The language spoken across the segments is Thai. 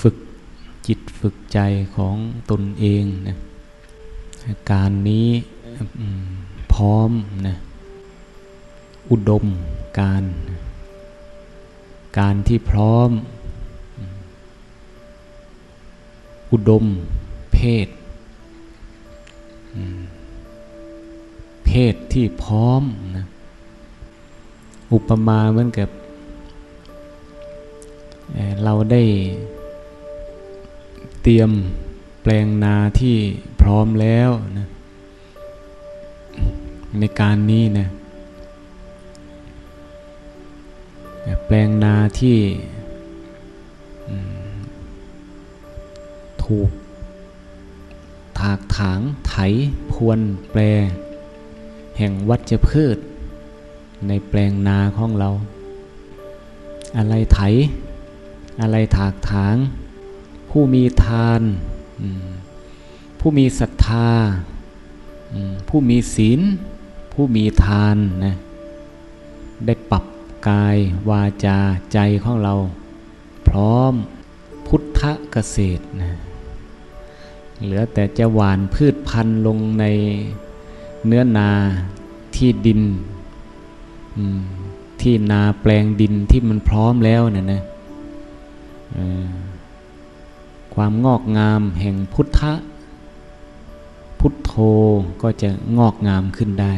ฝึกจิตฝึกใจของตนเองนะการนี้พร้อมนะอุดมการที่พร้อมอุดมเพศที่พร้อมนะอุปมาเหมือนกับเราได้เตรียมแปลงนาที่พร้อมแล้วนะในการนี้นะแปลงนาที่ถูกถากถางไถพรวนแปรแห่งวัชพืชในแปลงนาของเราอะไรไถอะไรถากถางผู้มีทานผู้มีศรัทธาผู้มีศีลผู้มีทานนะได้ปรับกายวาจาใจของเราพร้อมพุทธเกษตรนะเหลือแต่จะหว่านพืชพันธุ์ลงในเนื้อนาที่ดินที่นาแปลงดินที่มันพร้อมแล้วเนี่ยนะความงอกงามแห่งพุทโธก็จะงอกงามขึ้นได้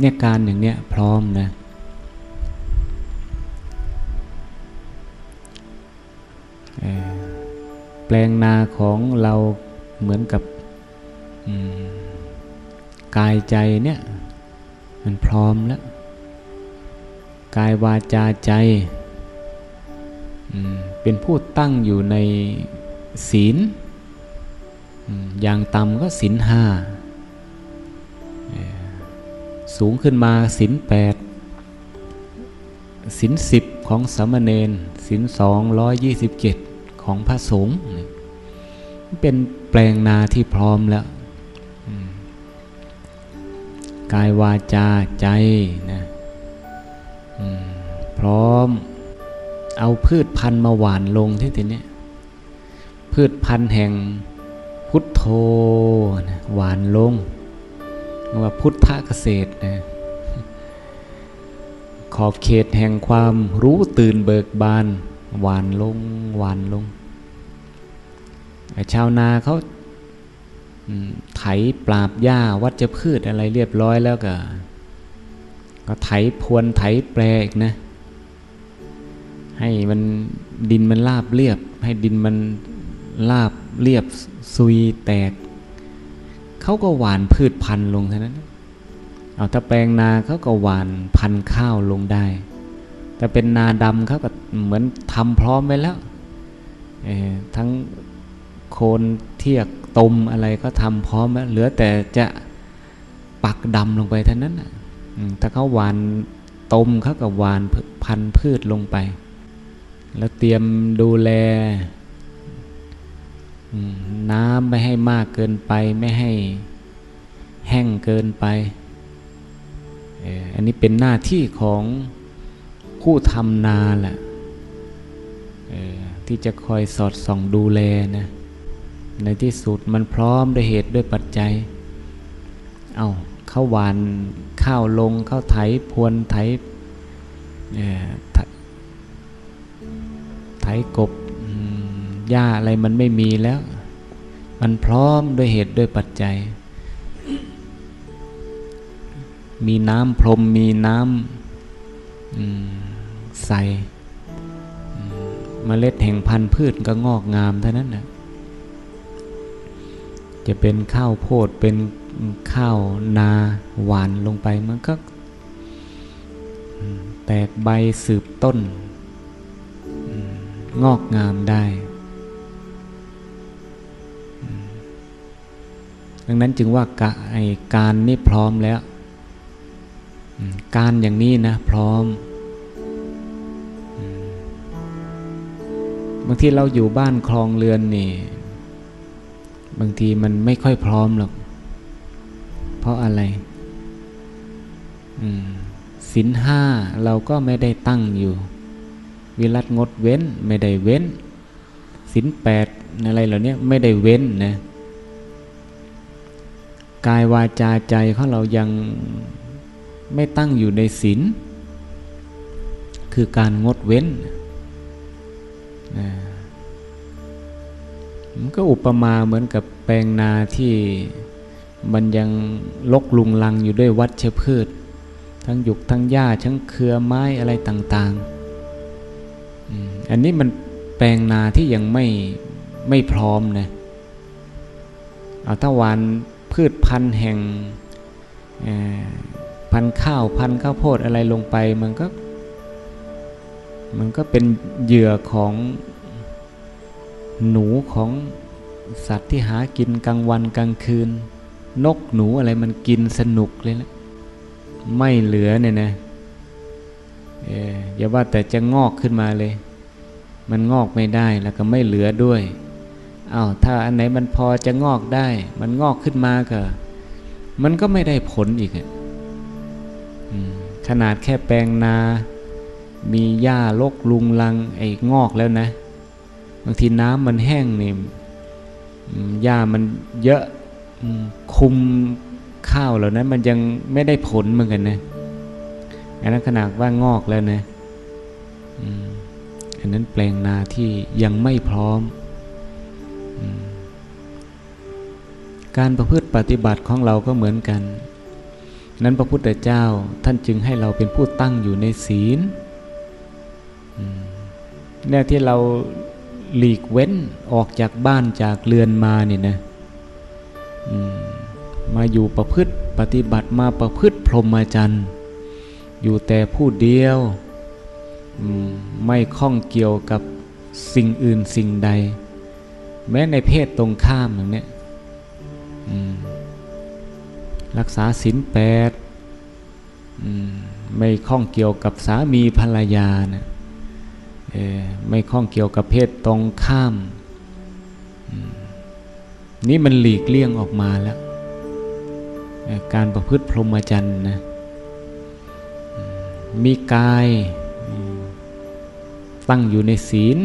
เนี่ยการอย่างเนี้ยพร้อมนะแปลงนาของเราเหมือนกับกายใจเนี่ยมันพร้อมแล้วกายวาจาใจเป็นผู้ตั้งอยู่ในศีลอย่างต่ำก็ศีลห้าสูงขึ้นมาศีลแปดศีลสิบของสามเณรศีล227ของพระสงฆ์เป็นแปลงนาที่พร้อมแล้วกายวาจาใจนะพร้อมเอาพืชพันธุ์มาหว่านลงที่นี้พืชพันธุ์แห่งพุทโธนะหว่านลงว่าพุทธเกษตรนะขอบเขตแห่งความรู้ตื่นเบิกบานหวานลงหวานลงชาวนาเขาไถปราบหญ้าวัชพืชอะไรเรียบร้อยแล้วก็ไถพรวนไถแปรอีกนะให้มันดินมันราบเรียบให้ดินมันราบเรียบซุยแตกเขาก็หว่านพืชพันธุ์ลงเท่านั้นเอาถ้าแปลงนาเขาก็หว่านพันธุ์ข้าวลงได้แต่เป็นนาดำเขาก็เหมือนทำพร้อมไว้แล้วทั้งโคนเทียกตมอะไรก็ทำพร้อมแล้วเหลือแต่จะปักดำลงไปเท่านั้นถ้าเขาหว่านตมเขาก็หว่านพันธุ์พืชลงไปแล้วเตรียมดูแลน้ำไม่ให้มากเกินไปไม่ให้แห้งเกินไปอันนี้เป็นหน้าที่ของผู้ทำนาแหละที่จะคอยสอดส่องดูแลนะในที่สุดมันพร้อมด้วยเหตุด้วยปัจจัยเอาเขาหวานข้าวลงเขาไถพรวนไถกบหญ้าอะไรมันไม่มีแล้วมันพร้อมด้วยเหตุด้วยปัจจัยมีน้ำพรมมีน้ำใส่เมล็ดแห่งพันธุ์พืชก็งอกงามเท่านั้นนะจะเป็นข้าวโพดเป็นข้าวนาหวานลงไปมันก็แตกใบสืบต้นงอกงามได้ดังนั้นจึงว่าการนี่พร้อมแล้วการอย่างนี้นะพร้อมบางทีเราอยู่บ้านคลองเรือนนี่บางทีมันไม่ค่อยพร้อมหรอกเพราะอะไรศีลห้าเราก็ไม่ได้ตั้งอยู่ วิรัติงดเว้นไม่ได้เว้นศีลแปดอะไรเหล่านี้ไม่ได้เว้นนะกายวาจาใจของเรายังไม่ตั้งอยู่ในศีลคือการงดเว้นนะมันก็อุปมาเหมือนกับแปลงนาที่มันยังรกรุงรังอยู่ด้วยวัชพืชทั้งหยุกทั้งหญ้าทั้งเครือไม้อะไรต่างๆอันนี้มันแปลงนาที่ยังไม่พร้อมนะเอาถ้าหว่านพืชพันธุ์แห่งพันธุ์ข้าวพันธุ์ข้าวโพดอะไรลงไปมันก็เป็นเหยื่อของหนูของสัตว์ที่หากินกลางวันกลางคืนนกหนูอะไรมันกินสนุกเลยนะไม่เหลือเนี่ยนะอย่าว่าแต่จะงอกขึ้นมาเลยมันงอกไม่ได้แล้วก็ไม่เหลือด้วยอ้าวถ้าอันไหนมันพอจะงอกได้มันงอกขึ้นมาก็มันก็ไม่ได้ผลอีกขนาดแค่แปลงนามีหญ้ารกรุงรังไอ้งอกแล้วนะบางทีน้ำมันแห้งนี่หญ้ามันเยอะคุมข้าวเหล่านั้นมันยังไม่ได้ผลเหมือนกันนะอันนั้นขนาดว่างอกแล้วนะอันนั้นแปลงนาที่ยังไม่พร้อมการประพฤติปฏิบัติของเราก็เหมือนกันนั้นพระพุทธเจ้าท่านจึงให้เราเป็นผู้ตั้งอยู่ในศีลเนี่ยที่เราหลีกเว้นออกจากบ้านจากเรือนมาเนี่ยนะมาอยู่ประพฤติปฏิบัติมาประพฤติพรหมจรรย์อยู่แต่ผู้เดียวไม่ข้องเกี่ยวกับสิ่งอื่นสิ่งใดแม้ในเพศตรงข้ามอย่างเนี้ยรักษาศีลแปดไม่ข้องเกี่ยวกับสามีภรรยานะไม่ข้องเกี่ยวกับเพศตรงข้ามนี่มันหลีกเลี่ยงออกมาแล้วการประพฤติพรหมจรรย์นะมีกายตั้งอยู่ในศีล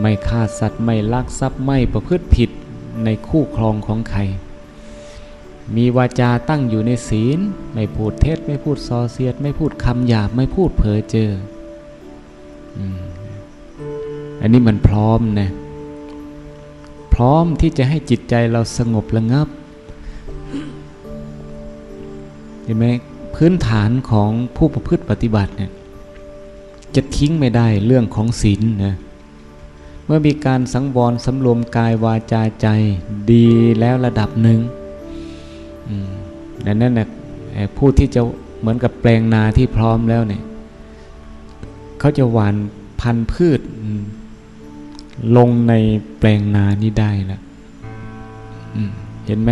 ไม่ฆ่าสัตว์ไม่ลักทรัพย์ไม่ประพฤติผิดในคู่ครองของใครมีวาจาตั้งอยู่ในศีลไม่พูดเท็จไม่พูดส่อเสียดไม่พูดคำหยาบไม่พูดเพ้อเจ้ออันนี้มันพร้อมนะพร้อมที่จะให้จิตใจเราสงบระงับเห็นไหมพื้นฐานของผู้ประพฤติปฏิบัติเนี่ยจะทิ้งไม่ได้เรื่องของศีลนะเมื่อมีการสังวรสำรวมกายวาจาใจดีแล้วระดับหนึ่งดังนั้นนะผู้ที่จะเหมือนกับแปลงนาที่พร้อมแล้วเนี่ยเขาจะหว่านพันธุ์พืชลงในแปลงนานี้ได้แล้วเห็นไหม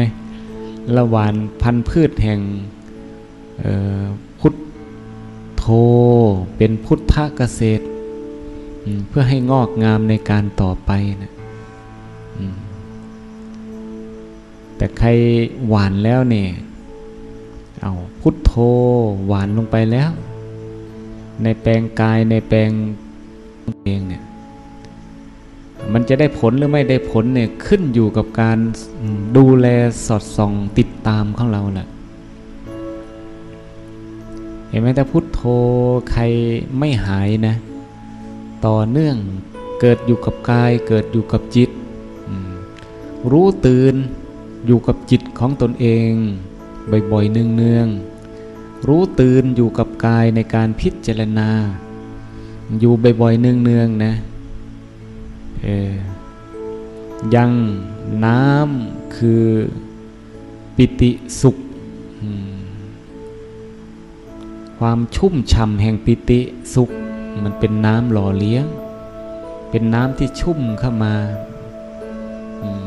ละหว่านพันธุ์พืชแห่งพุทโธเป็นพุทธเกษตรเพื่อให้งอกงามในการต่อไปนะแต่ใครหว่านแล้วเนี่ยเอาพุทโธหว่านลงไปแล้วในแปลงกายในแปลงเองเนี่ยมันจะได้ผลหรือไม่ได้ผลเนี่ยขึ้นอยู่กับการดูแลสอดส่องติดตามของเราแหละเห็นไหมถ้าพุทโธใครไม่หายนะต่อเนื่องเกิดอยู่กับกายเกิดอยู่กับจิตรู้ตื่นอยู่กับจิตของตนเองบ่อยๆเนืองๆรู้ตื่นอยู่กับกายในการพิจารณาอยู่บ่อยๆเนืองๆนะยังน้ำคือปิติสุขความชุ่มฉ่ำแห่งปิติสุขมันเป็นน้ำหล่อเลี้ยงเป็นน้ำที่ชุ่มเข้ามา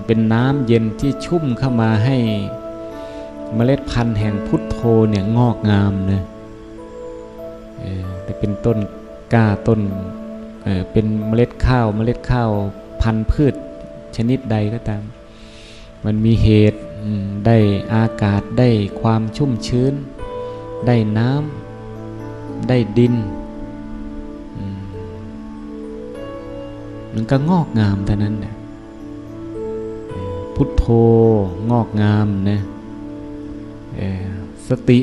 เป็นน้ำเย็นที่ชุ่มเข้ามาให้เมล็ดพันธุ์แห่งพุทโธเนี่ยงอกงามนะแต่เป็นต้นกล้าต้นเป็นเมล็ดข้าวพันธุ์พืชชนิดใดก็ตามมันมีเหตุได้อากาศได้ความชุ่มชื้นได้น้ำได้ดิน มันก็งอกงามเท่านั้นนะพุทโธงอกงามนะสติ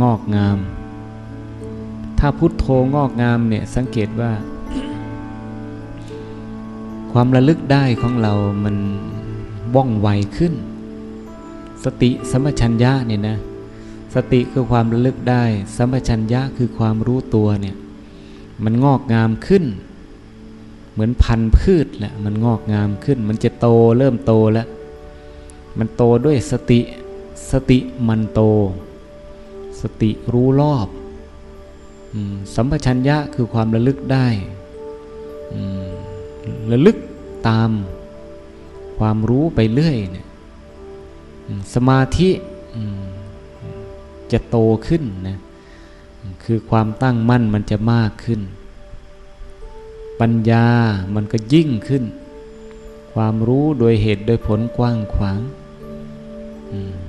งอกงามถ้าพุทโธงอกงามเนี่ยสังเกตว่าความระลึกได้ของเรามันว่องไวขึ้นสติสัมปชัญญะเนี่ยนะสติคือความระลึกได้สัมปชัญญะคือความรู้ตัวเนี่ยมันงอกงามขึ้นเหมือนพันธุ์พืชแหละมันงอกงามขึ้นมันจะโตเริ่มโตแล้วมันโตด้วยสติสติมันโตสติรู้รอบสัมปชัญญะคือความระลึกได้ระลึกตามความรู้ไปเรื่อยเนี่ยสมาธิจะโตขึ้นนะคือความตั้งมั่นมันจะมากขึ้นปัญญามันก็ยิ่งขึ้นความรู้โดยเหตุโดยผลกว้างขวาง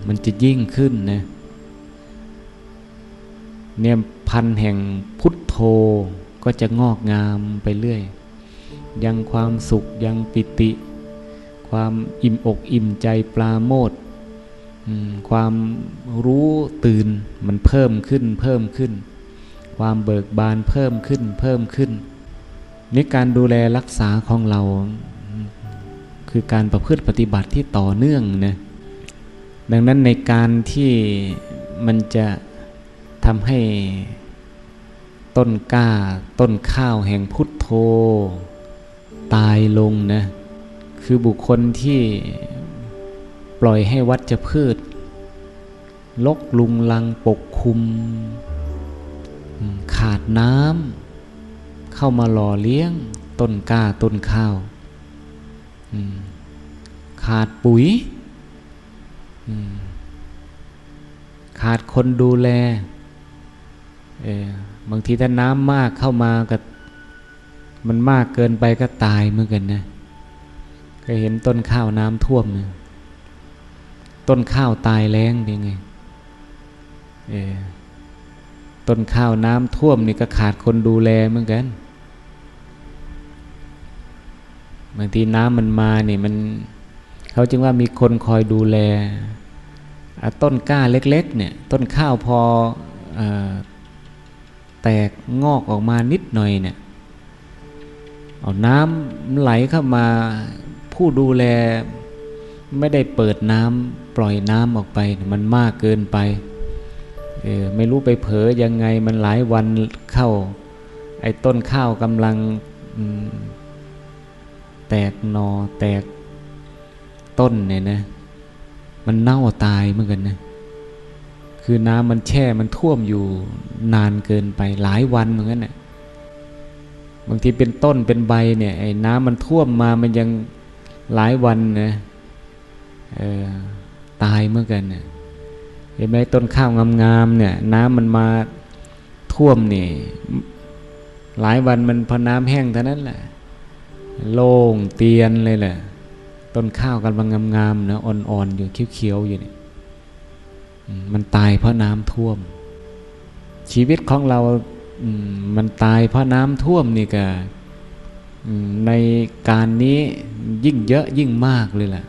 มันจะยิ่งขึ้นนะเนี่ยพันธุ์แห่งพุทโธก็จะงอกงามไปเรื่อยยังความสุขยังปิติความอิ่มอกอิ่มใจปราโมทย์ความรู้ตื่นมันเพิ่มขึ้นเพิ่มขึ้นความเบิกบานเพิ่มขึ้นเพิ่มขึ้นนี่การดูแลรักษาของเราคือการประพฤติปฏิบัติที่ต่อเนื่องนะดังนั้นในการที่มันจะทำให้ต้นกล้าต้นข้าวแห่งพุทโธตายลงนะคือบุคคลที่ปล่อยให้วัชพืชรกรุงรังปกคลุมขาดน้ำเข้ามาหล่อเลี้ยงต้นกล้าต้นข้าวขาดปุ๋ยขาดคนดูแลบางทีถ้าน้ำมากเข้ามาก็มันมากเกินไปก็ตายเหมือนกันนะก็เห็นต้นข้าวน้ำท่วมนะต้นข้าวตายแล้งเป็นไงต้นข้าวน้ำท่วมนี่ก็ขาดคนดูแลเหมือนกันบางทีน้ำมันมาเนี่ยมันเขาจึงว่ามีคนคอยดูแลต้นกล้าเล็กๆเนี่ยต้นข้าวพอแตกงอกออกมานิดหน่อยเนี่ยเอาน้ำไหลเข้ามาผู้ดูแลไม่ได้เปิดน้ำปล่อยน้ำออกไปมันมากเกินไปไม่รู้ไปเผลอยังไงมันหลายวันเข้าไอ้ต้นข้าวกำลังแตกหนอแตกต้นเนี่ยนะมันเน่าตายเหมือนกันนะคือน้ำมันแช่มันท่วมอยู่นานเกินไปหลายวันเหมือนกันนะบางทีเป็นต้นเป็นใบเนี่ยไอ้น้ำมันท่วมมามันยังหลายวันนะตายเหมือนกันนะเห็นไหมต้นข้าวงามๆเนี่ยน้ำมันมาท่วมนี่หลายวันมันพอน้ำแห้งเท่านั้นแหละโล่งเตียนเลยแหละต้นข้าวกำลังงามๆนะอ่อนๆอยู่เขียวๆอยู่เนี่ยมันตายเพราะน้ำท่วมชีวิตของเรามันตายเพราะน้ำท่วมนี่ก็ในการนี้ยิ่งเยอะยิ่งมากเลยล่ะ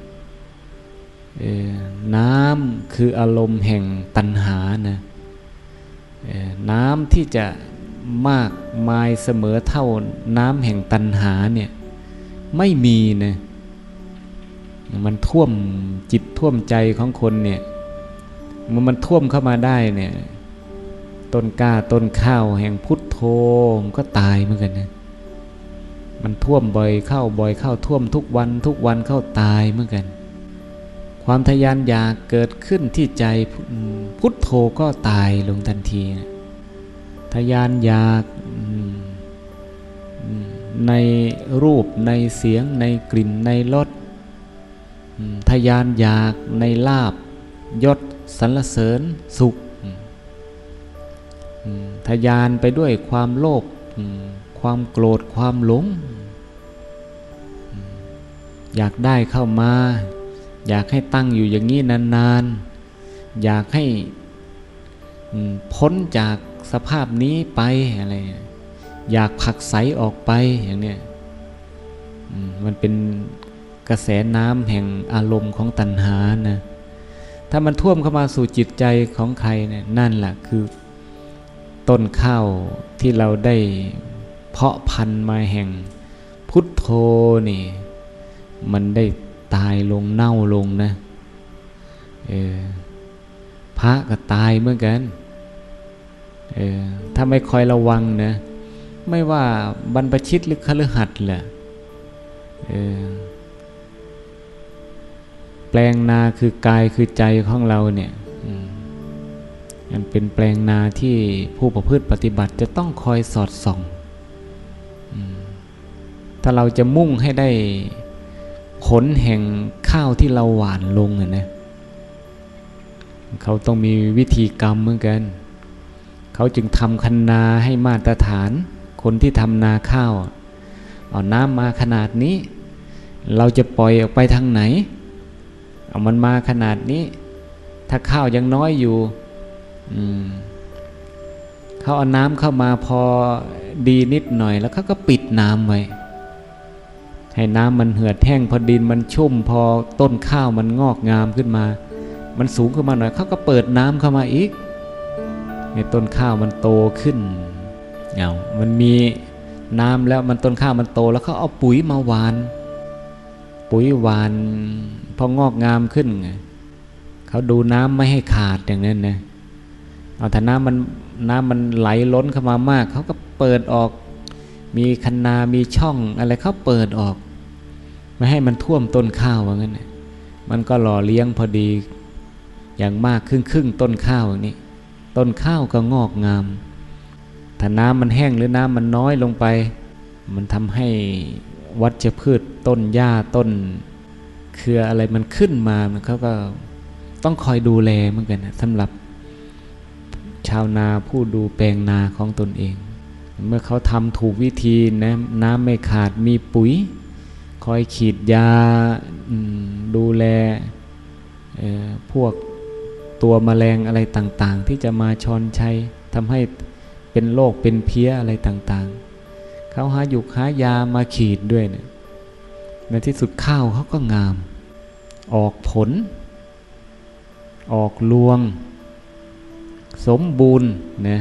น้ำคืออารมณ์แห่งตัณหานะน้ำที่จะมากมายเสมอเท่าน้ำแห่งตัณหาเนี่ยไม่มีนะมันท่วมจิตท่วมใจของคนเนี่ยมันท่วมเข้ามาได้เนี่ยต้นกล้าต้นข้าวแห่งพุทโธก็ตายเหมือนกันนะมันท่วมบ่อยเข้าท่วมทุกวันเข้าตายเหมือนกันความทะยานอยากเกิดขึ้นที่ใจพุทโธก็ตายลงทันทีนะทะยานอยากในรูปในเสียงในกลิ่นในรสทะยานอยากในลาภยศสรรเสริญสุขทะยานไปด้วยความโลภความโกรธความหลงอยากได้เข้ามาอยากให้ตั้งอยู่อย่างนี้นานๆอยากให้พ้นจากสภาพนี้ไปอะไร อยากผลักไสออกไปอย่างเนี้ยมันเป็นกระแสน้ำแห่งอารมณ์ของตัณหานะถ้ามันท่วมเข้ามาสู่จิตใจของใครเนี่ยนั่นแหละคือต้นข้าวที่เราได้เพาะพันธุ์มาแห่งพุทโธนี่มันได้ตายลงเน่าลงนะพระก็ตายเหมือนกันถ้าไม่คอยระวังนะไม่ว่าบรรพชิตหรือคฤหัสถ์แหละแปลงนาคือกายคือใจของเราเนี่ยมันเป็นแปลงนาที่ผู้ประพฤติปฏิบัติจะต้องคอยสอดส่องถ้าเราจะมุ่งให้ได้ผลแห่งข้าวที่เราหว่านลงนะเขาต้องมีวิธีกรรมเหมือนกันเขาจึงทำคันนาให้มาตรฐานคนที่ทำนาข้าวเอาน้ำมาขนาดนี้เราจะปล่อยออกไปทางไหนเอามันมาขนาดนี้ถ้าข้าวยังน้อยอยู่เขาเอาน้ำเข้ามาพอดีนิดหน่อยแล้วเขาก็ปิดน้ำไว้ให้น้ำมันเหือดแห้งพอดินมันชุ่มพอต้นข้าวมันงอกงามขึ้นมามันสูงขึ้นมาหน่อยเขาก็เปิดน้ำเข้ามาอีกในต้นข้าวมันโตขึ้นมันมีน้ำแล้วมันต้นข้าวมันโตแล้วเขาเอาปุ๋ยมาหว่านปุ๋ยหว่านพองอกงามขึ้นเขาดูน้ำไม่ให้ขาดอย่างนั้นนะเอาถ้าน้ำมันไหลล้นเข้ามามากเขาก็เปิดออกมีคันนามีช่องอะไรเขาเปิดออกไม่ให้มันท่วมต้นข้าวว่างั้นนะมันก็หล่อเลี้ยงพอดีอย่างมากครึ่งต้นข้าวนี้ต้นข้าวก็งอกงามถ้าน้ำมันแห้งหรือน้ำมันน้อยลงไปมันทำให้วัชพืชต้นหญ้าต้นเครืออะไรมันขึ้นมาเขาก็ต้องคอยดูแลเหมือนกันนะสำหรับชาวนาผู้ดูแปลงนาของตนเองเมื่อเขาทำถูกวิธีนะน้ำไม่ขาดมีปุ๋ยคอยฉีดยาดูแลพวกตัวแมลงอะไรต่างๆที่จะมาชอนชัยทำให้เป็นโรคเป็นเพี้ยอะไรต่างๆเขาหาอยู่หายามาฉีดด้วยนะในที่สุดข้าวเขาก็งามออกผลออกรวงสมบูรณ์นะ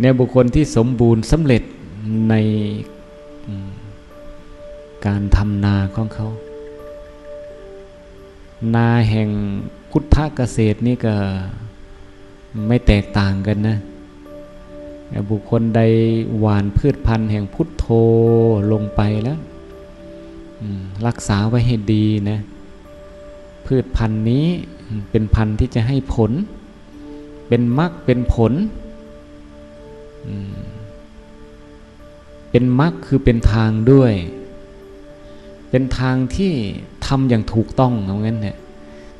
เนี่ยบุคคลที่สมบูรณ์สำเร็จในการทำนาของเขานาแห่งพุทธเกษตรนี่ก็ไม่แตกต่างกันนะบุคคลใดหว่านพืชพันธุ์แห่งพุทโธลงไปแล้วรักษาไว้ให้ดีนะพืชพันธุ์นี้เป็นพันธุ์ที่จะให้ผลเป็นมรรคเป็นผลเป็นมรรคคือเป็นทางด้วยเป็นทางที่ทำอย่างถูกต้องเอางั้นเนี่ย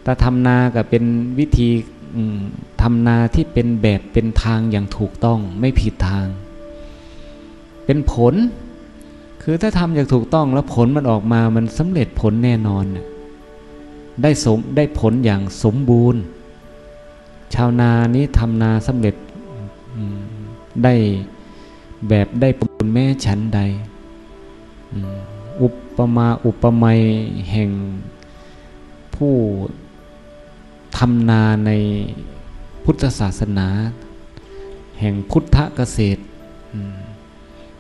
แต่ทำนาก็เป็นวิธีทำนาที่เป็นแบบเป็นทางอย่างถูกต้องไม่ผิดทางเป็นผลคือถ้าทำอย่างถูกต้องแล้วผลมันออกมามันสำเร็จผลแน่นอนได้ผลอย่างสมบูรณ์ชาวนานี้ทำนาสำเร็จได้แบบได้ผลแม่ฉันใดอุปมาอุปไมยแห่งผู้ทำนาในพุทธศาสนาแห่งพุทธเกษตร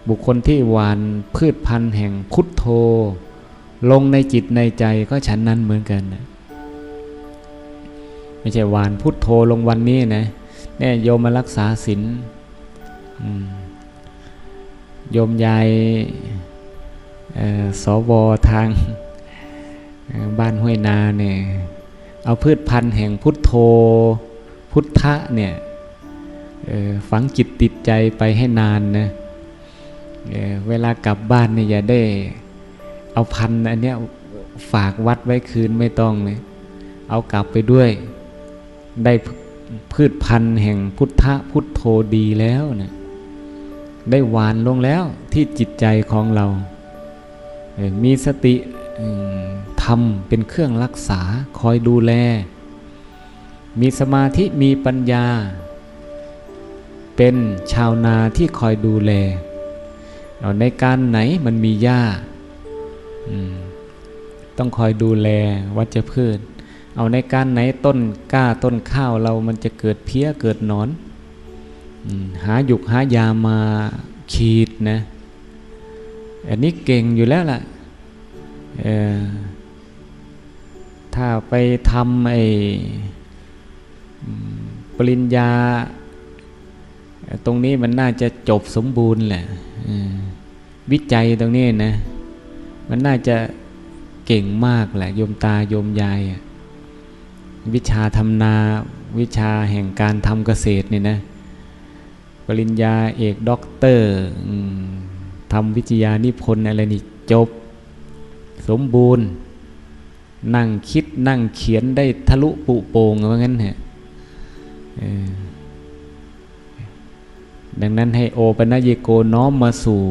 บุคคลที่หว่านพืชพันธุ์แห่งพุทโธลงในจิตในใจก็ฉันนั้นเหมือนกันนะไม่ใช่หว่านพุทโธลงวันนี้นะเนี่ยโยมมารักษาศีลโยมยายสวทางบ้านห้วยนาเนี่ยเอาพืชพันธุ์แห่งพุทโธพุทธะเนี่ยฝังจิตติดใจไปให้นานนะเวลากลับบ้านเนี่ยอย่าได้เอาพันธุ์อันเนี้ยฝากวัดไว้คืนไม่ต้องเลยเอากลับไปด้วยได้พืชพันธุ์แห่งพุทธะพุทโธดีแล้วนะได้หวานลงแล้วที่จิตใจของเรามีสติธรรมเป็นเครื่องรักษาคอยดูแลมีสมาธิมีปัญญา เป็นชาวนาที่คอยดูแลในการไหนมันมีหญ้าต้องคอยดูแลวัชพืชเอาในการไหนต้นกล้าต้นข้าวเรามันจะเกิดเพี้ยเกิดหนอนหาหยุกหายามาขีดนะอันนี้เก่งอยู่แล้วล่ะถ้าไปทำไอ้ปริญญาตรงนี้มันน่าจะจบสมบูรณ์แหละวิจัยตรงนี้นะมันน่าจะเก่งมากแหละโยมตาโยมยายวิชาทำนาวิชาแห่งการทำเกษตรนี่นะปริญญาเอกด็อกเตอร์ทำวิทยานิพนธ์อะไรนี่จบสมบูรณ์นั่งคิดนั่งเขียนได้ทะลุปุโปร่งว่างั้นฮะดังนั้นให้โอปนัญโกน้อมมาสู่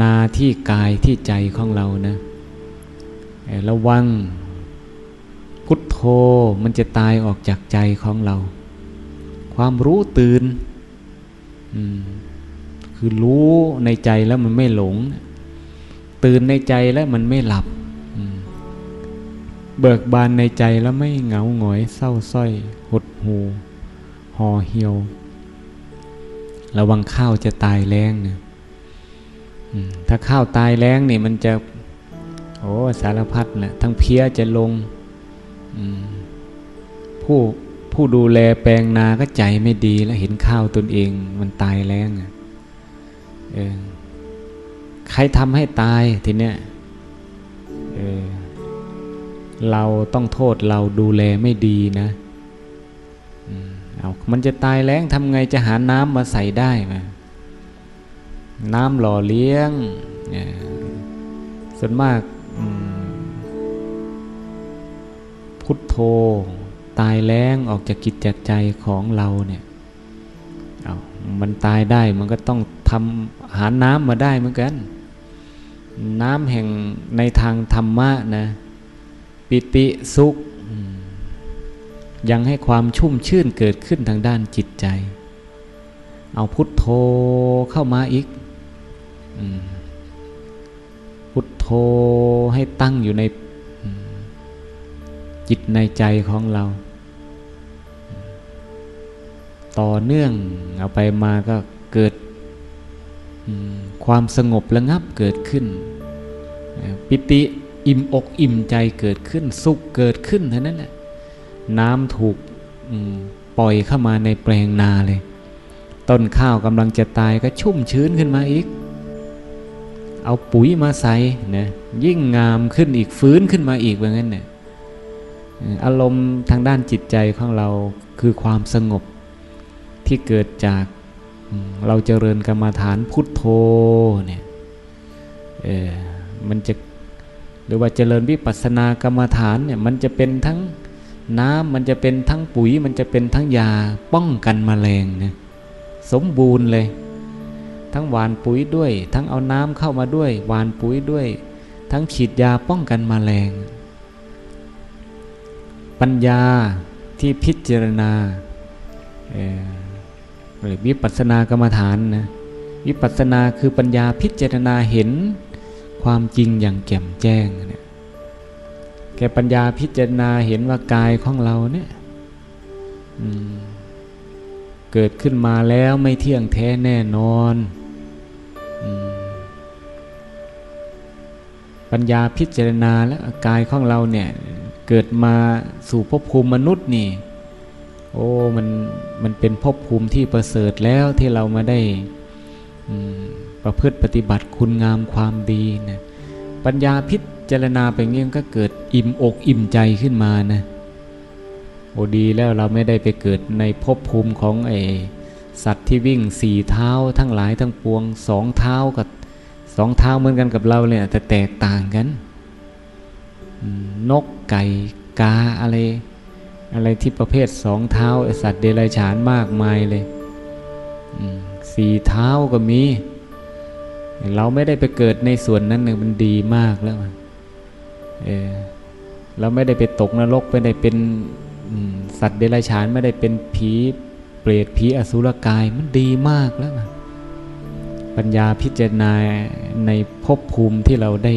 นาที่กายที่ใจของเรานะระวังพุทโธมันจะตายออกจากใจของเราความรู้ตื่นคือรู้ในใจแล้วมันไม่หลงตื่นในใจแล้วมันไม่หลับเบิกบานในใจแล้วไม่เหงาหงอยเศร้าสร้อยหดหูห่อเหี่ยวระวังข้าวจะตายแล้งนะถ้าข้าวตายแล้งนี่มันจะสารพัดแหละทั้งเพี้ยจะลงผู้ดูแลแปลงนาก็ใจไม่ดีแล้วเห็นข้าวตนเองมันตายแล้งใครทำให้ตายทีเนี้ยเราต้องโทษเราดูแลไม่ดีนะมันจะตายแล้งทำไงจะหาน้ำมาใส่ได้มาน้ำหล่อเลี้ยงส่วนมากพุทโธตายแล้งออกจากจิตจากใจของเราเนี่ยมันตายได้มันก็ต้องทำหาน้ำมาได้เหมือนกันน้ำแห่งในทางธรรมะนะปิติสุขยังให้ความชุ่มชื่นเกิดขึ้นทางด้านจิตใจเอาพุทโธเข้ามาอีกพุทโธให้ตั้งอยู่ในจิตในใจของเราต่อเนื่องเอาไปมาก็เกิดความสงบระงับเกิดขึ้นปิติอิ่มอกอิ่มใจเกิดขึ้นสุขเกิดขึ้นเท่านั้นแหละน้ำถูกปล่อยเข้ามาในแปลงนาเลยต้นข้าวกำลังจะตายก็ชุ่มชื้นขึ้นมาอีกเอาปุ๋ยมาใส่นะยิ่งงามขึ้นอีกฟื้นขึ้นมาอีกว่างั้นเนี่ยอารมณ์ทางด้านจิตใจของเราคือความสงบที่เกิดจากเราเจริญกรรมฐานพุทโธเนี่ยมันจะหรือว่าเจริญวิปัสสนากรรมฐานเนี่ยมันจะเป็นทั้งน้ำมันจะเป็นทั้งปุ๋ยมันจะเป็นทั้งยาป้องกันแมลงนะสมบูรณ์เลยทั้งหว่านปุ๋ยด้วยทั้งเอาน้ำเข้ามาด้วยหว่านปุ๋ยด้วยทั้งฉีดยาป้องกันแมลงปัญญาที่พิจารณาหรือวิปัสสนากรรมฐานนะวิปัสสนาคือปัญญาพิจารณาเห็นความจริงอย่างแจ่มแจ้งเนี่ยแกปัญญาพิจารณาเห็นว่ากายของเราเนี่ยเกิดขึ้นมาแล้วไม่เที่ยงแท้แน่นอนปัญญาพิจารณาแล้วกายของเราเนี่ยเกิดมาสู่ภพภูมิมนุษย์นี่มันเป็นภพภูมิที่ประเสริฐแล้วที่เรามาได้ประพฤติปฏิบัติคุณงามความดีนะปัญญาพิจารณาไปเงี้ยก็เกิดอิ่มอกอิ่มใจขึ้นมานะดีแล้วเราไม่ได้ไปเกิดในภพภูมิของไอสัตว์ที่วิ่งสี่เท้าทั้งหลายทั้งปวงสองเท้ากับสองเท้าเหมือนกันกับเราเลยแต่แตกต่างกันนกไก่กาอะไรที่ประเภทสองเท้าไอสัตว์เดรัจฉานมากมายเลยสี่เท้าก็มีเราไม่ได้ไปเกิดในส่วนนั้นเนี่ยมันดีมากแล้วเราไม่ได้ไปตกนรกไม่ได้เป็นสัตว์เดรัจฉานไม่ได้เป็นผี เปรตผีอสุรกายมันดีมากแล้วนะปัญญาพิจารณาในภพภูมิที่เราได้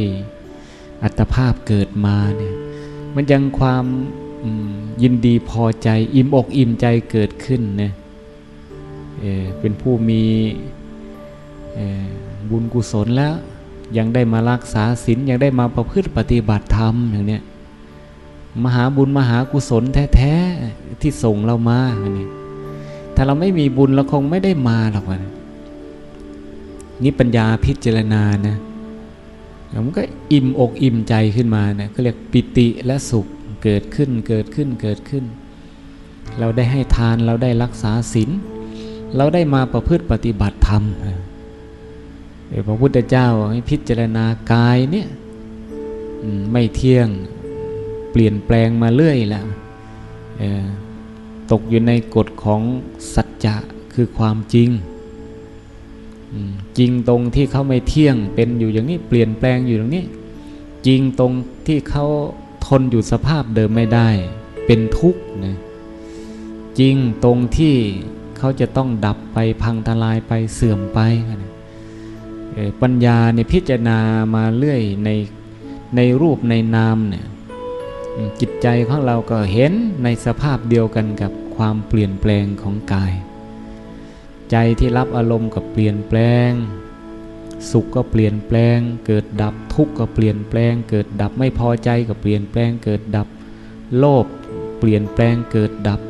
อัตภาพเกิดมาเนี่ยมันยังความยินดีพอใจอิ่มอกอิ่มใจเกิดขึ้นเนี่ยเป็นผู้มีบุญกุศลแล้วยังได้มารักษาศีลยังได้มาประพฤติปฏิบัติธรรมอย่างเนี้ยมหาบุญมหากุศลแท้ๆที่ส่งเรามาเนี่ยถ้าเราไม่มีบุญเราคงไม่ได้มาหรอกนะนี่ปัญญาพิจารณานะมันก็อิ่มอกอิ่มใจขึ้นมานะก็เรียกปิติและสุขเกิดขึ้นเกิดขึ้นเกิดขึ้นเราได้ให้ทานเราได้รักษาศีลเราได้มาประพฤติปฏิบัติธรรมพระพุทธเจ้าให้พิจารณากายเนี่ยไม่เที่ยงเปลี่ยนแปลงมาเรื่อยแล้วตกอยู่ในกฎของสัจจะคือความจริงจริงตรงที่เขาไม่เที่ยงเป็นอยู่อย่างนี้เปลี่ยนแปลงอยู่อย่างนี้จริงตรงที่เขาทนอยู่สภาพเดิมไม่ได้เป็นทุกข์นะจริงตรงที่เขาจะต้องดับไปพังทลายไปเสื่อมไปปัญญาเนี่ยพิจารณามาเรื่อยในรูปในนามเนี่ยจิตใจของเราก็เห็นในสภาพเดียวกันกับความเปลี่ยนแปลงของกายใจที่รับอารมณ์ก็เปลี่ยนแปลงสุขก็เปลี่ยนแปลงเกิดดับทุกข์ก็เปลี่ยนแปลงเกิดดับไม่พอใจก็เปลี่ยนแปลงเกิดดับโลภเปลี่ยนแปลงเกิดดับ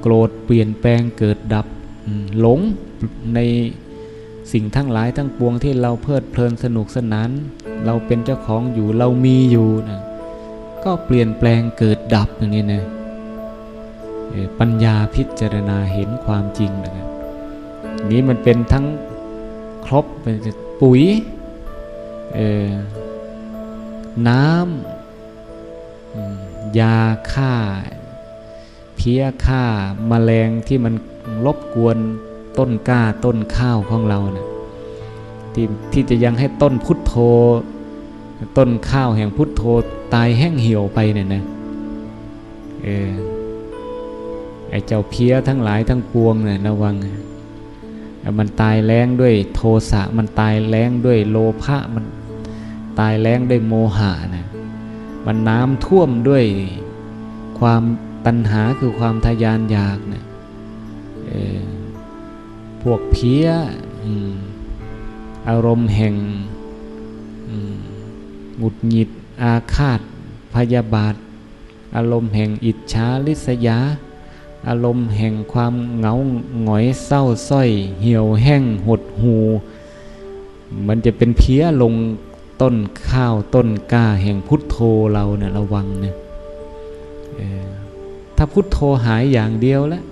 โกรธเปลี่ยนแปลงเกิดดับหลงในสิ่งทั้งหลายทั้งปวงที่เราเพลิดเพลินสนุกสนานเราเป็นเจ้าของอยู่เรามีอยู่นะก็เปลี่ยนแปลงเกิดดับอย่างนี้นะปัญญาพิจารณาเห็นความจริงนะครับนี้มันเป็นทั้งครบเป็นปุ๋ยน้ำยาฆ่าเพี้ยฆ่าแมลงที่มันรบกวนต้นกล้าต้นข้าวของเรานะที่จะยังให้ต้นพุทโธต้นข้าวแห่งพุทโธตายแห้งเหี่ยวไปเนี่ยนะไอ้เจ้าเพี้ยทั้งหลายทั้งปวงเนี่ยระวังมันตายแล้งด้วยโทสะมันตายแล้งด้วยโลภะมันตายแล้งด้วยโมหะนะมันน้ำท่วมด้วยความตัณหาคือความทะยานอยากนะพวกเพี้ยอารมณ์แห่งหงุดหงิดอาฆาตพยาบาทอารมณ์แห่งอิจฉาริษยาอารมณ์แห่งความเหงาหงอยเศร้าส้อยเหี่ยวแห้งหดหูมันจะเป็นเพี้ยลงต้นข้าวต้นกล้าแห่งพุทโธเราเนี่ยระวังนะถ้าพุทโธหายอย่างเดียวแล้ว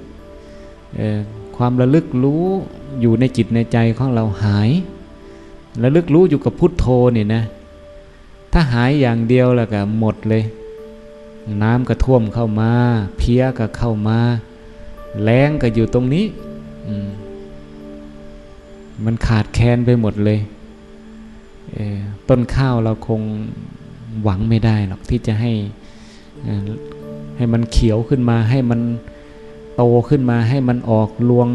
ความระลึกรู้อยู่ในจิตในใจของเราหายระลึกรู้อยู่กับพุทโธเนี่ยนะถ้าหายอย่างเดียวแล้วก็หมดเลยน้ำก็ท่วมเข้ามาเพี้ยก็เข้ามาแล้งก็อยู่ตรงนี้มันขาดแคลนไปหมดเลยต้นข้าวเราคงหวังไม่ได้หรอกที่จะให้มันเขียวขึ้นมาให้มันโตขึ้นมาให้มันออกรวง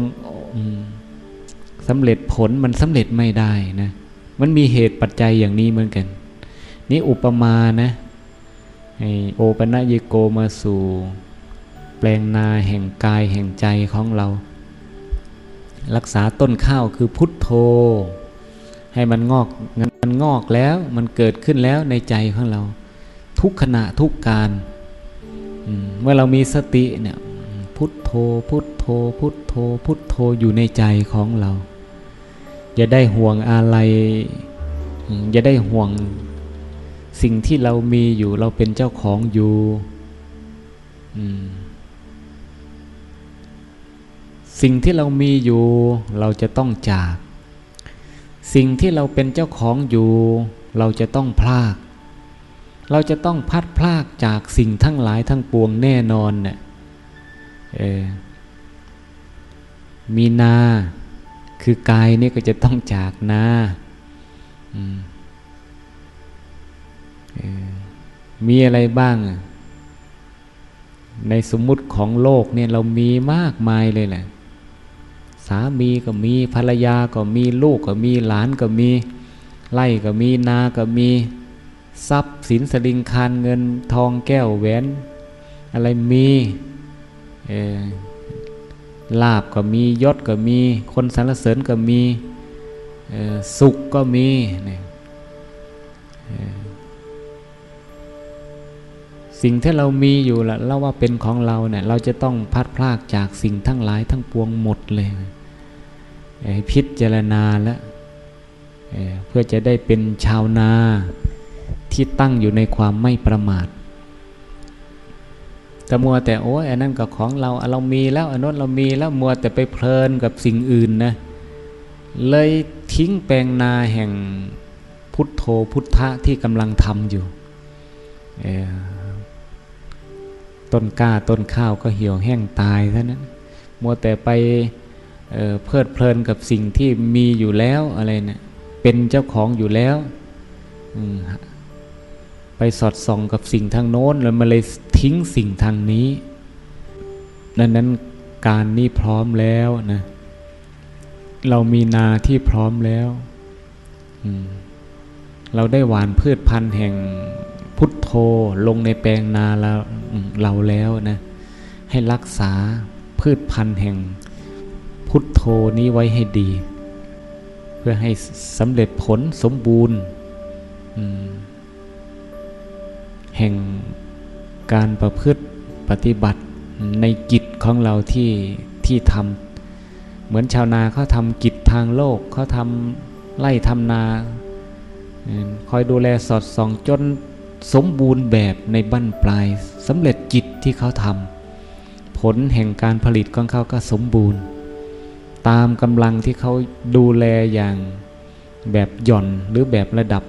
สำเร็จผลมันสำเร็จไม่ได้นะมันมีเหตุปัจจัยอย่างนี้เหมือนกันนี่อุปมานะโอปัญญิโกมาสู่แปลงนาแห่งกายแห่งใจของเรารักษาต้นข้าวคือพุทโธให้มันงอกมันงอกแล้วมันเกิดขึ้นแล้วในใจของเราทุกขณะทุกการเมื่อเรามีสติเนี่ยพุทโธพุทโธพุทโธพุทโธอยู่ในใจของเราอย่าได้ห่วงอะไรอย่าได้ห่วงสิ่งที่เรามีอยู่เราเป็นเจ้าของอยู่สิ่งที่เรามีอยู่เราจะต้องจากสิ่งที่เราเป็นเจ้าของอยู่เราจะต้องพลากเราจะต้องพัดพลากจากสิ่งทั้งหลายทั้งปวงแน่นอนเนี่ยมีนาคือกายนี่ก็จะต้องจากนามีอะไรบ้าง ในสมมุติของโลกเนี่ยเรามีมากมายเลยแหละสามีก็มีภรรยาก็มีลูกก็มีหลานก็มีไร่ก็มีนาก็มีทรัพย์สินสลิงคารเงินทองแก้วแหวนอะไรมีลาภก็มียศก็มีคนสรรเสริญก็มีสุขก็มีสิ่งที่เรามีอยู่ล่ะเราว่าเป็นของเราเนี่ยเราจะต้องพัดพรากจากสิ่งทั้งหลายทั้งปวงหมดเลยพิจารณาแล้วเพื่อจะได้เป็นชาวนาที่ตั้งอยู่ในความไม่ประมาทแต่มัวแต่โอ้ยอันนั้นก็ของเราเรามีแล้วอันนั้นเรามีแล้วมัวแต่ไปเพลินกับสิ่งอื่นนะเลยทิ้งแปลงนาแห่งพุทโธพุทธะที่กำลังทำอยู่ต้นกล้าต้นข้าวก็เหี่ยวแห้งตายซะนั้นมัวแต่ไปเพลิดเพลินกับสิ่งที่มีอยู่แล้วอะไรเนี่ยเป็นเจ้าของอยู่แล้วไปสอดส่องกับสิ่งทางโน้นแล้วมาเลยทิ้งสิ่งทางนี้นั้นการนี้พร้อมแล้วนะเรามีนาที่พร้อมแล้วเราได้หว่านพืชพันธุ์แห่งพุทโธลงในแปลงนาเราแล้วนะให้รักษาพืชพันธุ์แห่งพุทโธนี้ไว้ให้ดีเพื่อให้สำเร็จผลสมบูรณ์แห่งการประพฤติปฏิบัติในกิจของเราที่ทำเหมือนชาวนาเขาทำกิจทางโลกเขาทำไร่ทำนาคอยดูแลสอดส่องจนสมบูรณ์แบบในบั้นปลายสำเร็จกิจที่เขาทำผลแห่งการผลิตของเขาก็สมบูรณ์ตามกำลังที่เขาดูแลอย่างแบบหย่อนหรือแบบระดับ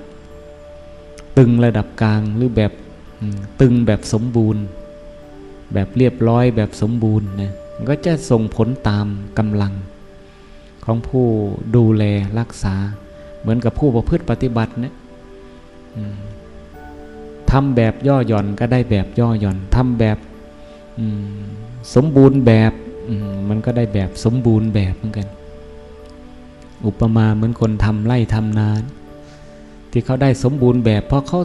ตึงระดับกลางหรือแบบตึงแบบสมบูรณ์แบบเรียบร้อยแบบสมบูรณ์นะก็จะส่งผลตามกำลังของผู้ดูแลรักษาเหมือนกับผู้ประพฤติปฏิบัตินะทำแบบย่อหย่อนก็ได้แบบย่อหย่อนทำแบบสมบูรณ์แบบมันก็ได้แบบสมบูรณ์แบบเหมือนกันอุปมาเหมือนคนทำไร่ทำนาที่เขาได้สมบูรณ์แบบเพราะเขา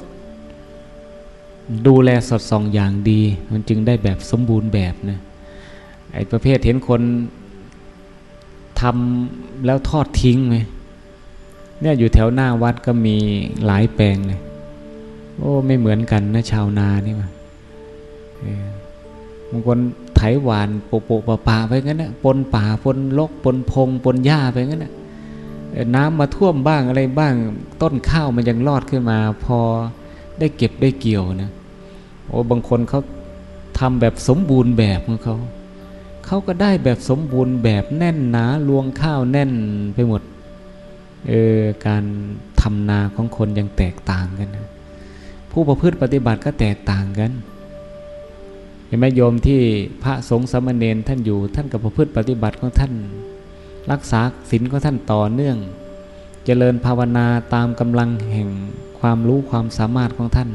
ดูแลสอดส่องอย่างดีมันจึงได้แบบสมบูรณ์แบบนะไอ้ประเภทเห็นคนทำแล้วทอดทิ้งไหมเนี่ยอยู่แถวหน้าวัดก็มีหลายแปลงเลยโอ้ไม่เหมือนกันนะชาวนานี่มาบางคนไถหวานโปะโปะป่าไปงั้นนะปนป่าปนรกปนพงปนหญ้าไปงั้นนะน้ำมาท่วมบ้างอะไรบ้างต้นข้าวมันยังรอดขึ้นมาพอได้เก็บได้เกี่ยวนะโอ้บางคนเขาทำแบบสมบูรณ์แบบของเขาก็ได้แบบสมบูรณ์แบบแน่นหนารวงข้าวแน่นไปหมดการทำนาของคนยังแตกต่างกันนะผู้ประพฤติปฏิบัติก็แตกต่างกันเห็นไหมโยมที่พระสงฆ์สามเณรท่านอยู่ท่านกับประพฤติปฏิบัติของท่านรักษาศีลของท่านต่อเนื่องเจริญภาวนาตามกำลังแห่งความรู้ความสามารถของท่าน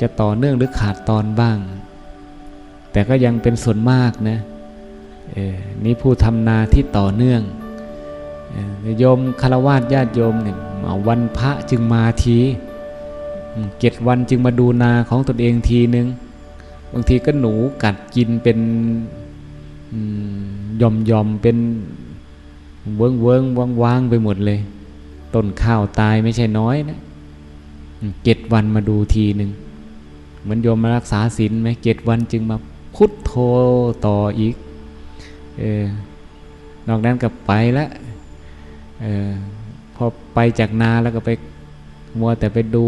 จะต่อเนื่องหรือขาดตอนบ้างแต่ก็ยังเป็นส่วนมากนะนี่ผู้ทำนาที่ต่อเนื่องโยมฆราวาสญาติโยมเนี่ยวันพระจึงมาที7 วันจึงมาดูนาของตนเองทีนึงบางทีก็หนูกัดกินเป็นย่อมเป็นเวิ้งว่างไปหมดเลยต้นข้าวตายไม่ใช่น้อยนะ7 วันมาดูทีหนึ่งเหมือนโยมมารักษาศีลไหม7 วันจึงมาพุทโธต่ออีกนอกนั้นก็ไปละพอไปจากนาแล้วก็ไปมัวแต่ไปดู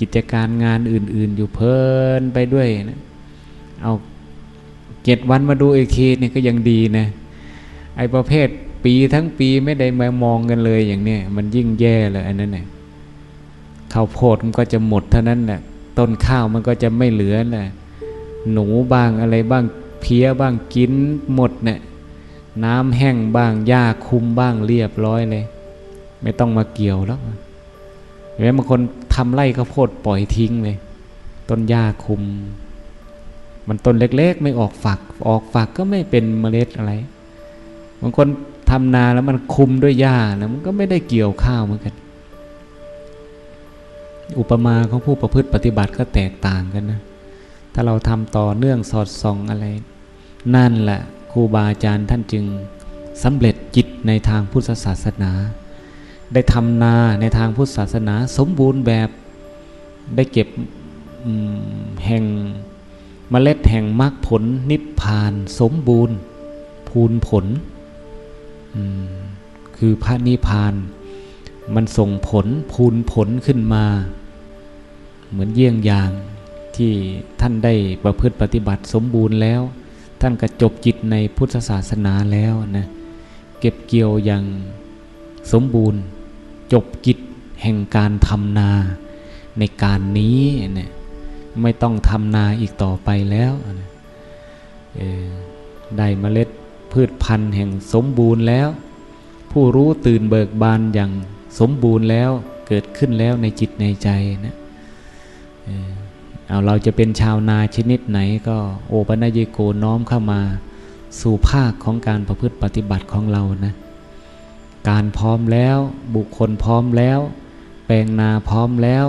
กิจการงานอื่นๆอยู่เพลินไปด้วยนะเอา7 วันมาดูอีกทีนี่ก็ยังดีนะไอ้ประเภทปีทั้งปีไม่ได้มามองกันเลยอย่างนี้มันยิ่งแย่เลยอันนั้นเนี่ยข้าวโพดมันก็จะหมดเท่านั้นแหละต้นข้าวมันก็จะไม่เหลือเลยหนูบ้างอะไรบ้างเพี้ยบ้างกินหมดเนี่ยน้ำแห้งบ้างหญ้าคุมบ้างเรียบร้อยเลยไม่ต้องมาเกี่ยวแล้วเห็นไหมบางคนทำไร่ข้าวโพดปล่อยทิ้งเลยต้นหญ้าคุม มันต้นเล็กๆไม่ออกฝักก็ไม่เป็นเมล็ดอะไรบางคนทำนาแล้วมันคุมด้วยหญ้านะมันก็ไม่ได้เกี่ยวข้าวเหมือนกันอุปมาของผู้ประพฤติปฏิบัติก็แตกต่างกันนะถ้าเราทำต่อเนื่องสอดส่องอะไรนั่นแหละครูบาอาจารย์ท่านจึงสำเร็จจิตในทางพุทธศาสนาได้ทำนาในทางพุทธศาสนาสมบูรณ์แบบได้เก็บแห่งเมล็ดแห่งมรรคผลนิพพานสมบูรณ์พูนผลคือพระนิพพานมันส่งผลพูนผลขึ้นมาเหมือนเยี่ยงอย่างที่ท่านได้ประพฤติปฏิบัติสมบูรณ์แล้วท่านก็จบจิตในพุทธศาสนาแล้วนะเก็บเกี่ยวอย่างสมบูรณ์จบกิจแห่งการทำนาในการนี้เนี่ยไม่ต้องทำนาอีกต่อไปแล้วนะได้เมล็ดพืชพันธุ์แห่งสมบูรณ์แล้วผู้รู้ตื่นเบิกบานอย่างสมบูรณ์แล้วเกิดขึ้นแล้วในจิตในใจนะเราจะเป็นชาวนาชนิดไหนก็โอปัญญิโกน้อมเข้ามาสู่ภาคของการประพฤติปฏิบัติของเรานะการพร้อมแล้วบุคคลพร้อมแล้วแปลงนาพร้อมแล้ว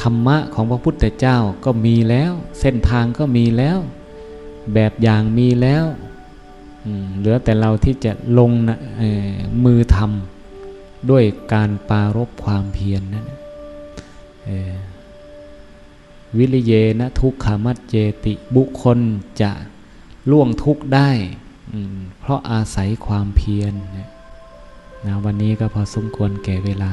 ธรรมะของพระพุทธเจ้าก็มีแล้วเส้นทางก็มีแล้วแบบอย่างมีแล้วเหลือแต่เราที่จะลงมือทำด้วยการปารภความเพียร นั่นวิริเยนะทุกขามัจเจติบุคคลจะล่วงทุกข์ได้เพราะอาศัยความเพียรนะวันนี้ก็พอสมควรแก่เวลา